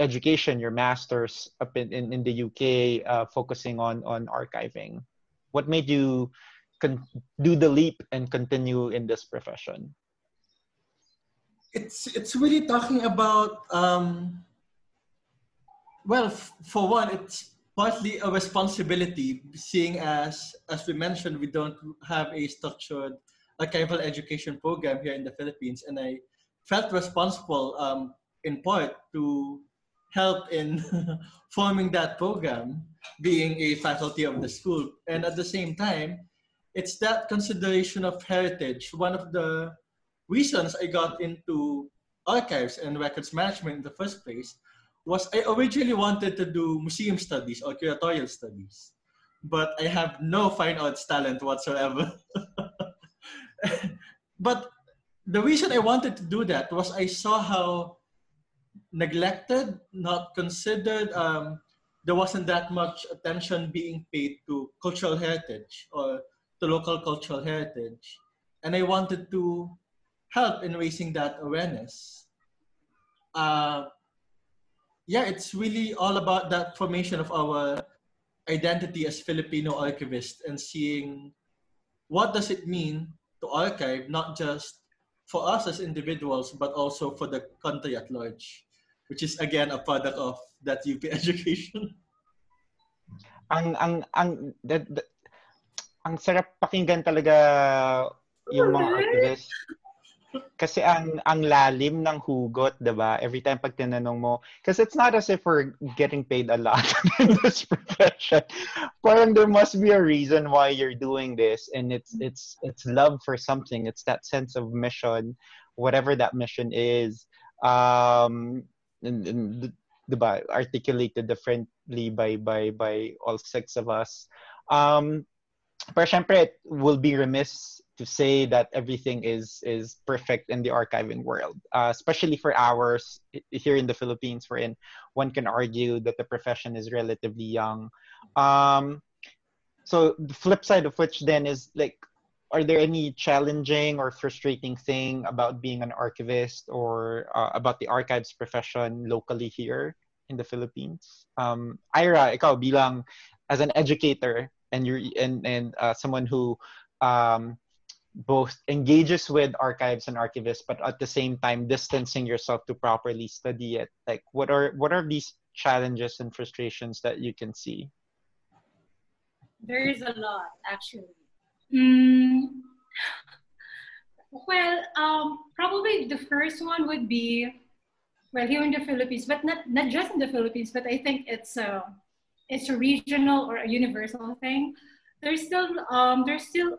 education, your master's up in, in, in the U K, uh, focusing on, on archiving. What made you con do the leap and continue in this profession? It's, it's really talking about, um, well, for one, it's partly a responsibility, seeing as, as we mentioned, we don't have a structured archival education program here in the Philippines, and I felt responsible um, in part to help in forming that program, being a faculty of the school. And at the same time, it's that consideration of heritage. One of the reasons I got into archives and records management in the first place was I originally wanted to do museum studies or curatorial studies, but I have no fine arts talent whatsoever. But the reason I wanted to do that was I saw how neglected, not considered, um, there wasn't that much attention being paid to cultural heritage or to local cultural heritage. And I wanted to help in raising that awareness. Uh, yeah, it's really all about that formation of our identity as Filipino archivists and seeing what does it mean to archive, not just for us as individuals, but also for the country at large. which is again a product of that U P education. Ang ang ang the, the, ang sarap pakinggan talaga yung mga artists. Kasi ang ang lalim ng hugot, 'di ba? Every time pag tinanong mo, because it's not as if we're getting paid a lot in this profession. Parang there must be a reason why you're doing this, and it's it's it's love for something. It's that sense of mission, whatever that mission is. Um, and, and, 'di ba? Articulated differently by by by all six of us. Um, pero syempre, it will be remiss to say that everything is is perfect in the archiving world, uh, especially for ours here in the Philippines, wherein one can argue that the profession is relatively young. Um, so the flip side of which then is, like, are there any challenging or frustrating thing about being an archivist or uh, about the archives profession locally here in the Philippines? Um, Ayra, ikaw bilang as an educator and you're and and uh, someone who um, both engages with archives and archivists, but at the same time distancing yourself to properly study it. Like, what are what are these challenges and frustrations that you can see? There is a lot, actually. Mm. Well, um, probably the first one would be, well, here in the Philippines, but not not just in the Philippines, but I think it's a it's a regional or a universal thing. There's still um, there's still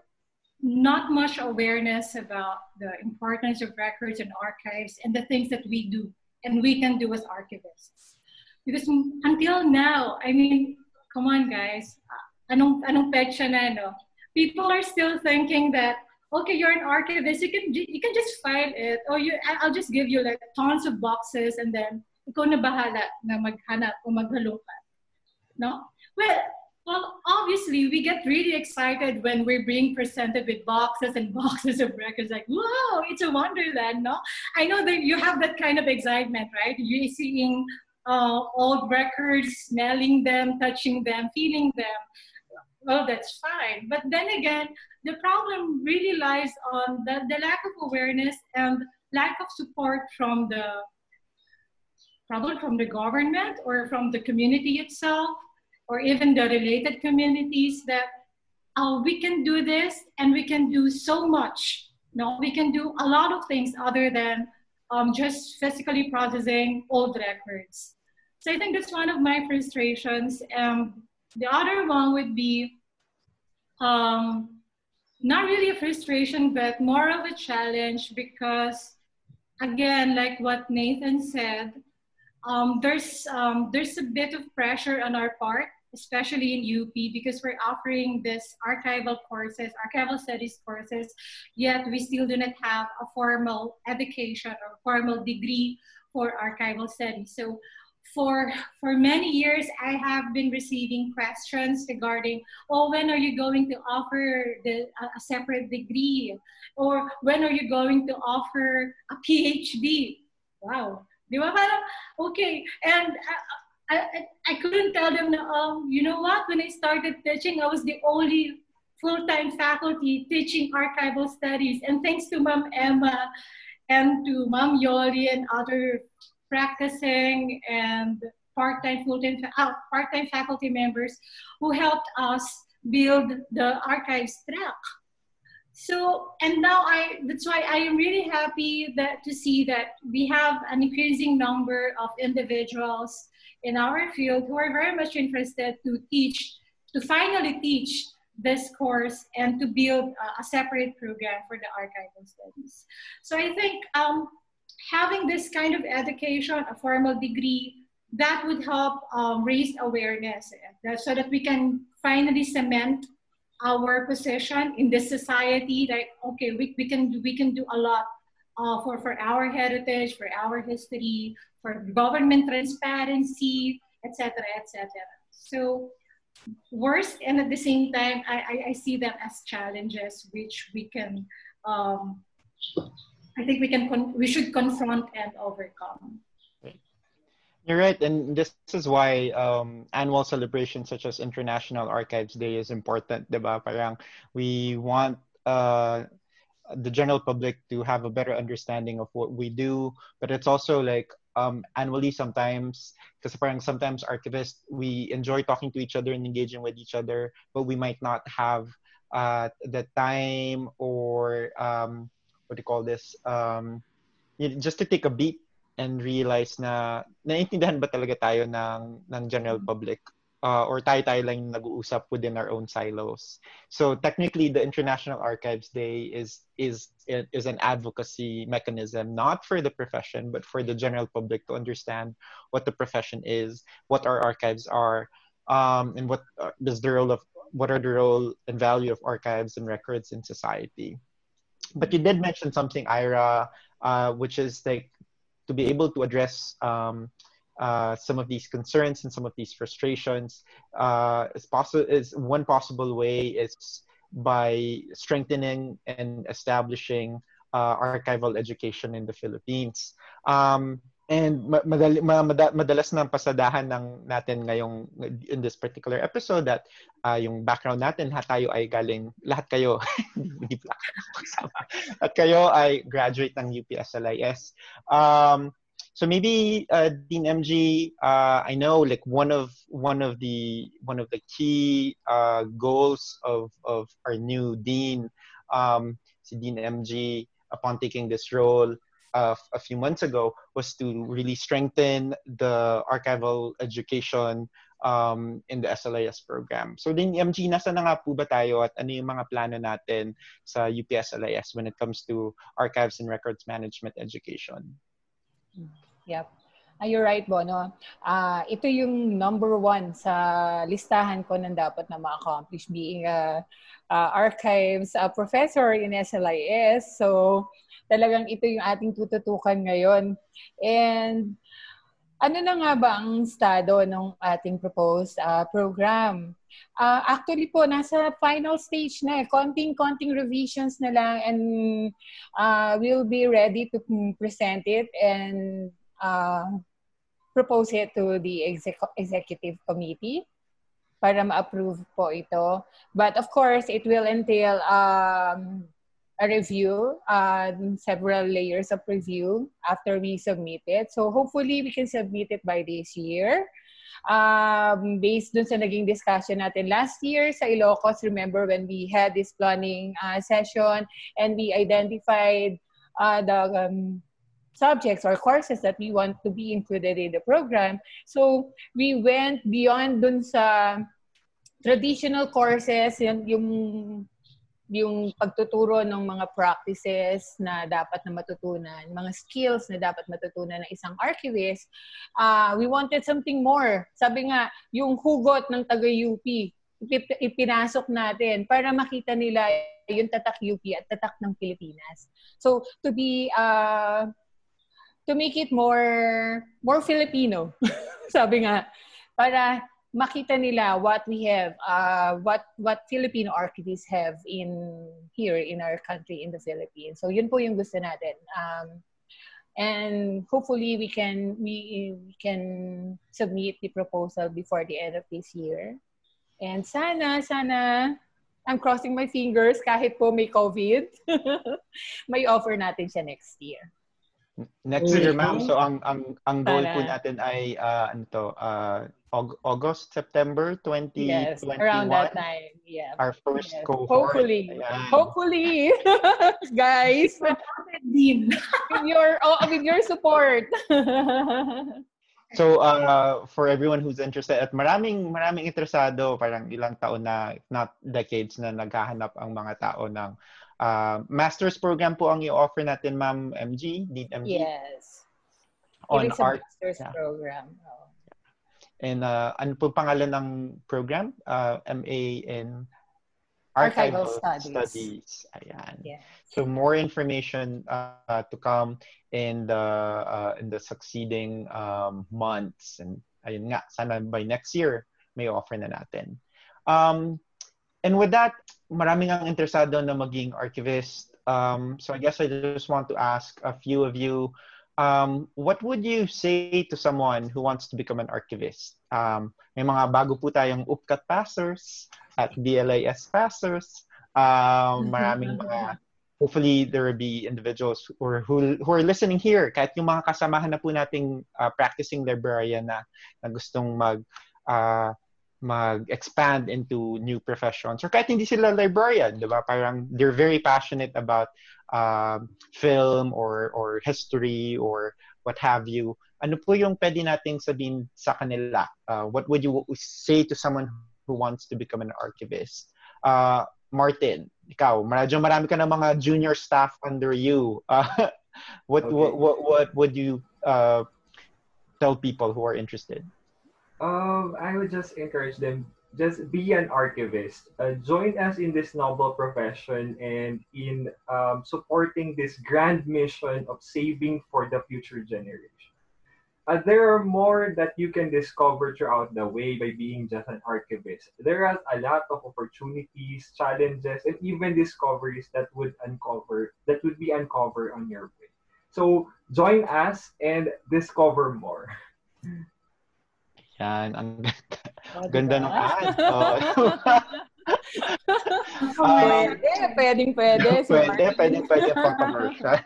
not much awareness about the importance of records and archives and the things that we do and we can do as archivists. Because until now, I mean, come on guys, anong, anong petsa na, no? People are still thinking that, okay, you're an archivist, you can, you can just file it, or you, I'll just give you like tons of boxes and then ikaw na bahala na maghanap o maghalukan. No? Well, Well, obviously, we get really excited when we're being presented with boxes and boxes of records. Like, whoa, it's a wonderland, no? I know that you have that kind of excitement, right? You're seeing uh, old records, smelling them, touching them, feeling them. Well, that's fine. But then again, the problem really lies on the, the lack of awareness and lack of support from the, probably from the government or from the community itself, or even the related communities, that oh, we can do this and we can do so much. No, we can do a lot of things other than um, just physically processing old records. So I think that's one of my frustrations. Um, the other one would be um, not really a frustration, but more of a challenge because, again, like what Nathan said, Um, there's, um, there's a bit of pressure on our part, especially in U P, because we're offering this archival courses, archival studies courses, yet we still do not have a formal education or formal degree for archival studies. So for, for many years, I have been receiving questions regarding, oh, when are you going to offer the, a separate degree? Or when are you going to offer a P H D? Wow. Okay, and I, I, I couldn't tell them, um, you know what, when I started teaching, I was the only full-time faculty teaching archival studies. And thanks to Ma'am Emma and to Ma'am Yoli and other practicing and part-time full-time uh, part-time faculty members who helped us build the archives track. So, and now I, that's why I am really happy that to see that we have an increasing number of individuals in our field who are very much interested to teach, to finally teach this course and to build a, a separate program for the archival studies. So I think um, having this kind of education, a formal degree, that would help um, raise awareness uh, so that we can finally cement our position in this society, like, okay, we, we, can, do, we can do a lot uh, for, for our heritage, for our history, for government transparency, et cetera, et cetera. So worst, and at the same time, I, I, I see them as challenges, which we can, um, I think we, can con we should confront and overcome. You're right, and this is why um, annual celebrations such as International Archives Day is important, diba? Parang we want uh, the general public to have a better understanding of what we do, but it's also like um, annually sometimes, because sometimes archivists, we enjoy talking to each other and engaging with each other, but we might not have uh, the time or um, what do you call this? Um, you know, just to take a beat and realize na naiintindihan ba talaga tayo ng, ng general public. Uh, or tayo-tayo lang nag-uusap within our own silos. So technically, the International Archives Day is is is an advocacy mechanism, not for the profession, but for the general public to understand what the profession is, what our archives are, um, and what does the role of what are the role and value of archives and records in society. But you did mention something, Ayra, uh, which is like to be able to address. Um, Uh, some of these concerns and some of these frustrations uh, is possible. Is one possible way is by strengthening and establishing uh, archival education in the Philippines. Um, and madali, madalas na pasadahan ng natin ngayong in this particular episode that uh, yung background natin ha tayo ay galing lahat kayo at kayo ay graduate ng U P S L I S. Um, So maybe uh, Dean M G, uh, I know like one of one of the one of the key uh, goals of of our new dean, um, si Dean M G, upon taking this role uh, a few months ago, was to really strengthen the archival education um, in the S L I S program. So Dean M G, nasa na nga po ba tayo at ano yung mga plano natin sa U P S L I S when it comes to archives and records management education? Yep. Ah, you're right, Bono. Uh, ito yung number one sa listahan ko ng dapat na ma-accomplish being a, a archives a professor in S L I S. So talagang ito yung ating tututukan ngayon. And ano na nga ba ang estado ng ating proposed uh, program? Uh, actually po, nasa final stage na eh. Konting-konting revisions na lang and uh, we'll be ready to present it and uh, propose it to the exec- executive committee para ma-approve po ito. But of course, it will entail um, a review, uh, several layers of review after we submit it. So hopefully, we can submit it by this year. Um, based dun sa naging discussion natin last year sa Ilocos, remember when we had this planning uh, session and we identified uh, the um, subjects or courses that we want to be included in the program. So we went beyond dun sa traditional courses, yung, yung, yung pagtuturo ng mga practices na dapat na matutunan, mga skills na dapat matutunan ng isang archivist, uh, we wanted something more. Sabi nga, yung hugot ng taga-U P, ipinasok natin para makita nila yung tatak U P at tatak ng Pilipinas. So, to be, uh, to make it more, more Filipino, sabi nga, para makita nila what we have, uh, what what Filipino archivists have in here in our country, in the Philippines. So yun po yung gusto natin. Um, and hopefully we can we, we can submit the proposal before the end of this year. And sana, sana, I'm crossing my fingers kahit po may COVID, may offer natin siya next year. Next year, ma'am. So ang ang ang goal po natin ay uh, ano to, uh, August, September twenty twenty-one. Yes, around that time. Yeah. Our first yes. cohort. Hopefully. Ayan. Hopefully. Guys, with your oh, with your support. So uh, for everyone who's interested at maraming maraming interesado, parang ilang taon na, if not decades na naghahanap ang mga tao ng Uh, master's program po ang i-offer natin, Ma'am M G, Dean M G. Yes. On it is a art. Master's yeah. program. Oh. And uh, ano po pangalan ng program? Uh, M A in Archival, Archival Studies. Studies. Ayan. Yes. So more information uh, to come in the uh, in the succeeding um, months. And ayun nga, sana by next year may offer na natin. Um, and with that, maraming ang interesado na maging archivist. Um, so I guess I just want to ask a few of you, um, what would you say to someone who wants to become an archivist? Um, may mga bago po tayong U P C A T passers at D L I S passers. Um, maraming mga hopefully there will be individuals who are, who, who are listening here, kahit yung mga kasamahan na po nating uh, practicing librarian na, na gustong mag, uh, mag-expand into new professions. Or kahit hindi sila librarian, di ba? Parang they're very passionate about uh, film or, or history or what have you. Ano po yung pwede nating sabihin sa kanila? Uh, what would you say to someone who wants to become an archivist? Uh, Martin, ikaw, medyo marami ka na mga junior staff under you. Uh, what, okay. what, what, what would you uh, tell people who are interested? Um, I would just encourage them, just be an archivist. Uh, join us in this noble profession and in um, supporting this grand mission of saving for the future generation. Uh, there are more that you can discover throughout the way by being just an archivist. There are a lot of opportunities, challenges, and even discoveries that would uncover that would be uncovered on your way. So join us and discover more. Yan, ang ganda ng ad. Pwedeng pwede. Pwedeng pwede pang commercial.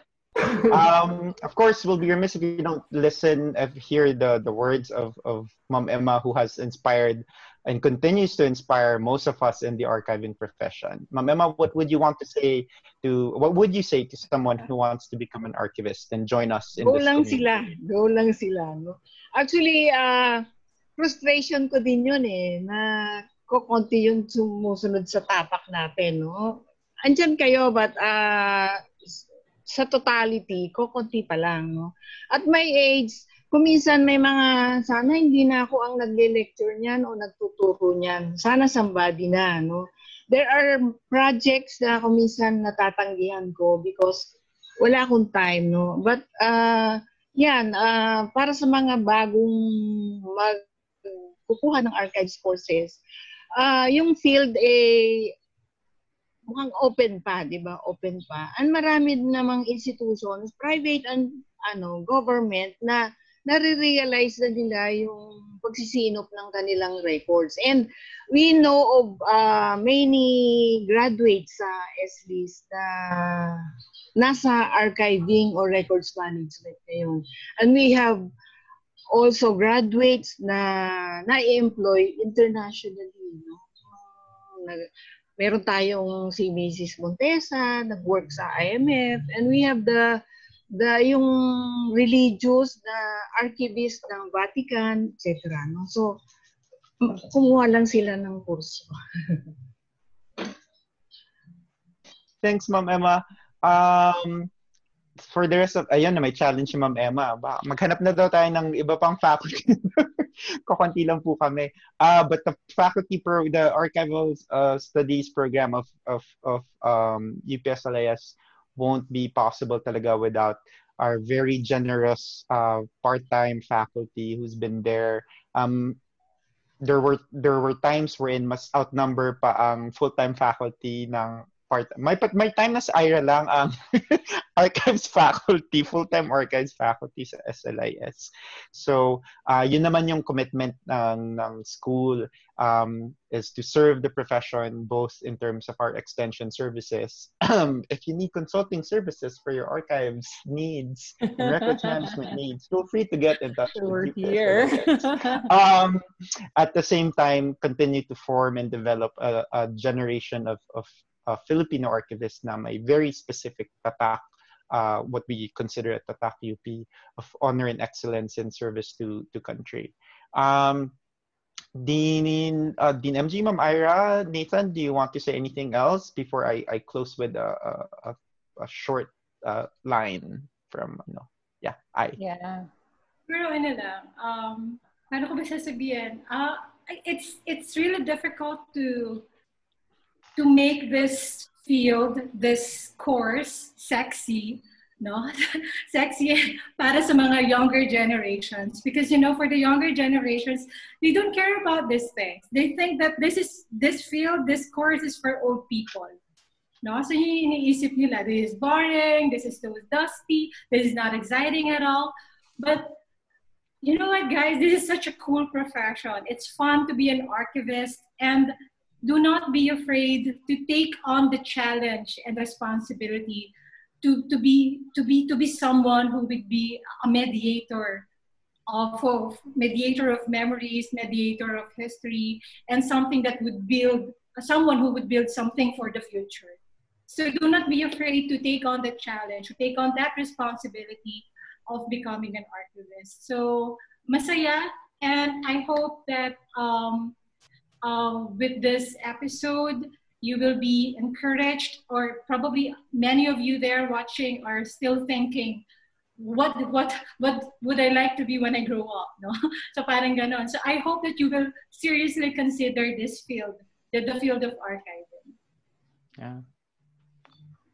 um, of course, we'll be remiss if you don't listen, if you hear the, the words of, of Ma'am Emma, who has inspired and continues to inspire most of us in the archiving profession. Ma'am Emma, what would you want to say to, what would you say to someone who wants to become an archivist and join us in Go this? Lang sila. Go lang sila. No? Actually, uh, frustration ko din yun eh, na kukunti yung sumusunod sa tapak natin. No? Andyan kayo, but uh, sa totality, kukunti pa lang, no? At my age, kuminsan may mga, sana hindi na ako ang nagle-lecture niyan o nagtuturo niyan. Sana somebody na, no? There are projects na kuminsan natatanggihan ko because wala akong time, no? But, uh, yan, uh, para sa mga bagong magkukuha ng archives courses, uh, yung field eh, mukhang open pa, di ba? Open pa. Ang marami namang institutions, private and ano, government, na nare-realize na nila yung pagsisinop ng kanilang records. And we know of uh, many graduates sa uh, S Ls na nasa archiving or records management ngayon. And we have also graduates na na-employ internationally. No? Na, meron tayong si Missus Montesa, nag-work sa I M F, and we have the, the yung religious, the archivist ng Vatican, et cetera. No? So, kumuha lang sila ng kurso. Thanks, Ma'am Emma. Um, for the rest of, ayun na may challenge si Ma'am Emma. Maghanap na daw tayo ng iba pang faculty. Kukunti lang po kami. Uh, but the faculty pro, the archival uh, studies program of of of um, U P S L I S won't be possible talaga without our very generous uh, part-time faculty who's been there. Um, there were there were times wherein mas outnumber pa ang full-time faculty ng part. My my time na sa Ayra lang ang um, archives faculty, full-time archives faculty sa S L I S. So, uh, yun naman yung commitment ng, ng school um, is to serve the profession both in terms of our extension services. If you need consulting services for your archives needs and records management needs, feel free to get in touch with us. Um, at the same time, continue to form and develop a, a generation of, of Uh, Filipino archivists na may very specific tatak, uh, what we consider a tatak U P of honor and excellence in service to to country. Um, Dean, uh, Dean M G, Ma'am Ayra, Nathan, do you want to say anything else before I, I close with a, a, a short uh, line from, no, yeah, I. Yeah. Pero ano lang, um, ano ko ba sasabihin? Uh, it's, it's really difficult to to make this field, this course, sexy, no? Sexy para sa mga younger generations. Because, you know, for the younger generations, they don't care about these things. They think that this is, this field, this course is for old people, no? So yung iniisip nila, this is boring, this is so dusty, this is not exciting at all. But you know what, guys? This is such a cool profession. It's fun to be an archivist, and do not be afraid to take on the challenge and responsibility to, to, be, to, be, to be someone who would be a mediator of, of mediator of memories, mediator of history, and something that would build, someone who would build something for the future. So do not be afraid to take on the challenge, to take on that responsibility of becoming an archivist. So masaya, and I hope that um, uh, with this episode, you will be encouraged, or probably many of you there watching are still thinking, what what what would I like to be when I grow up? No? So parang ganon. So I hope that you will seriously consider this field, the, the field of archiving. Yeah.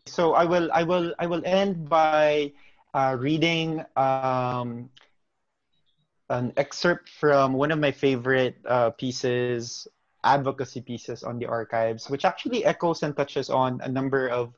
So I will I will I will end by uh, reading um, an excerpt from one of my favorite uh, pieces, advocacy pieces on the archives, which actually echoes and touches on a number of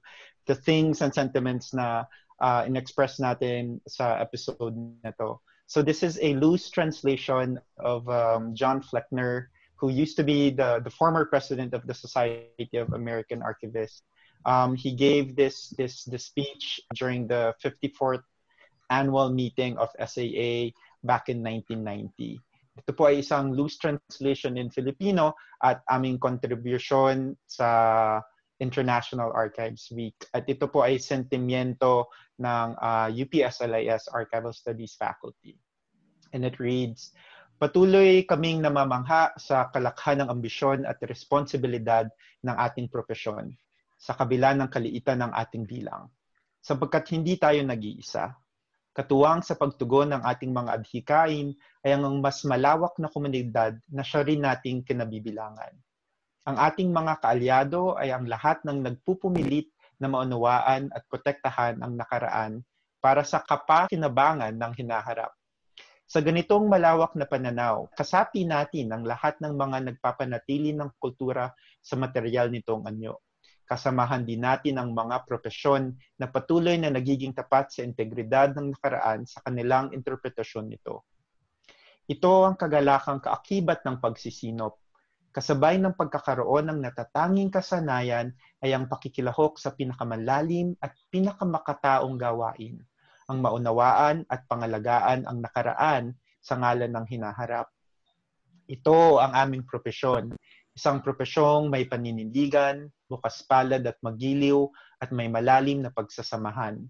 the things and sentiments na uh, in-express natin sa episode nito. So this is a loose translation of um, John Fleckner, who used to be the, the former president of the Society of American Archivists. Um, he gave this, this, this speech during the fifty-fourth annual meeting of S A A back in nineteen ninety. Ito po ay isang loose translation in Filipino at aming contribution sa International Archives Week. At ito po ay sentimiento ng uh, U P S L I S Archival Studies Faculty. And it reads, "Patuloy kaming namamangha sa kalakhan ng ambisyon at responsibilidad ng ating profesyon sa kabila ng kaliitan ng ating bilang. Sapagkat hindi tayo nag-iisa. Katuwang sa pagtugon ng ating mga adhikain ay ang mas malawak na komunidad na siya rin nating kinabibilangan. Ang ating mga kaalyado ay ang lahat ng nagpupumilit na maunawaan at protektahan ang nakaraan para sa kapakinabangan ng hinaharap. Sa ganitong malawak na pananaw, kasapi natin ang lahat ng mga nagpapanatili ng kultura sa material nitong anyo. Kasamahan din natin ang mga propesyon na patuloy na nagiging tapat sa integridad ng nakaraan sa kanilang interpretasyon nito. Ito ang kagalakang kaakibat ng pagsisinop. Kasabay ng pagkakaroon ng natatanging kasanayan ay ang pakikilahok sa pinakamalalim at pinakamakataong gawain, ang maunawaan at pangalagaan ang nakaraan sa ngalan ng hinaharap. Ito ang aming propesyon. Isang propesyong may paninindigan, bukas palad at magiliw, at may malalim na pagsasamahan.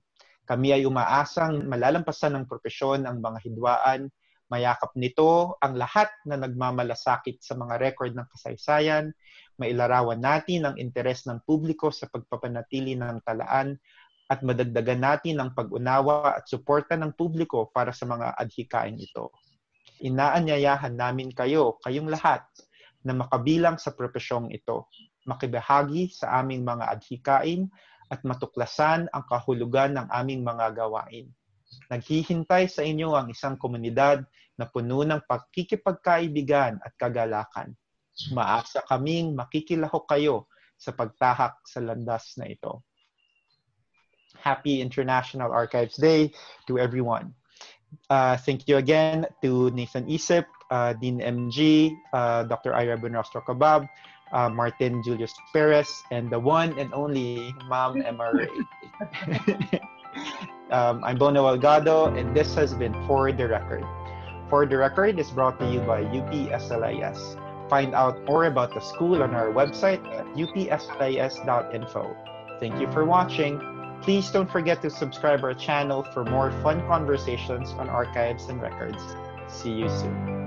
Kami ay umaasang malalampasan ng propesyon ang mga hidwaan, mayakap nito ang lahat na nagmamalasakit sa mga record ng kasaysayan, mailarawan natin ang interes ng publiko sa pagpapanatili ng talaan, at madagdagan natin ang pag-unawa at suporta ng publiko para sa mga adhikain ito. Inaanyayahan namin kayo, kayong lahat, na makabilang sa propesyong ito, makibahagi sa aming mga adhikain at matuklasan ang kahulugan ng aming mga gawain. Naghihintay sa inyo ang isang komunidad na puno ng pagkikipagkaibigan at kagalakan. Maasa kaming makikilahok kayo sa pagtahak sa landas na ito." Happy International Archives Day to everyone. Uh, thank you again to Nathan Isip, uh, Dean M G, uh, Doctor Ayra Bunrostro-Kabbab, uh, Smarthin Julius Paris, and the one and only Mom Emma Rey. um, I'm Bono Olgado, and this has been For the Record. For the Record is brought to you by U P S L I S. Find out more about the school on our website at u p s l i s dot info. Thank you for watching. Please don't forget to subscribe our channel for more fun conversations on archives and records. See you soon.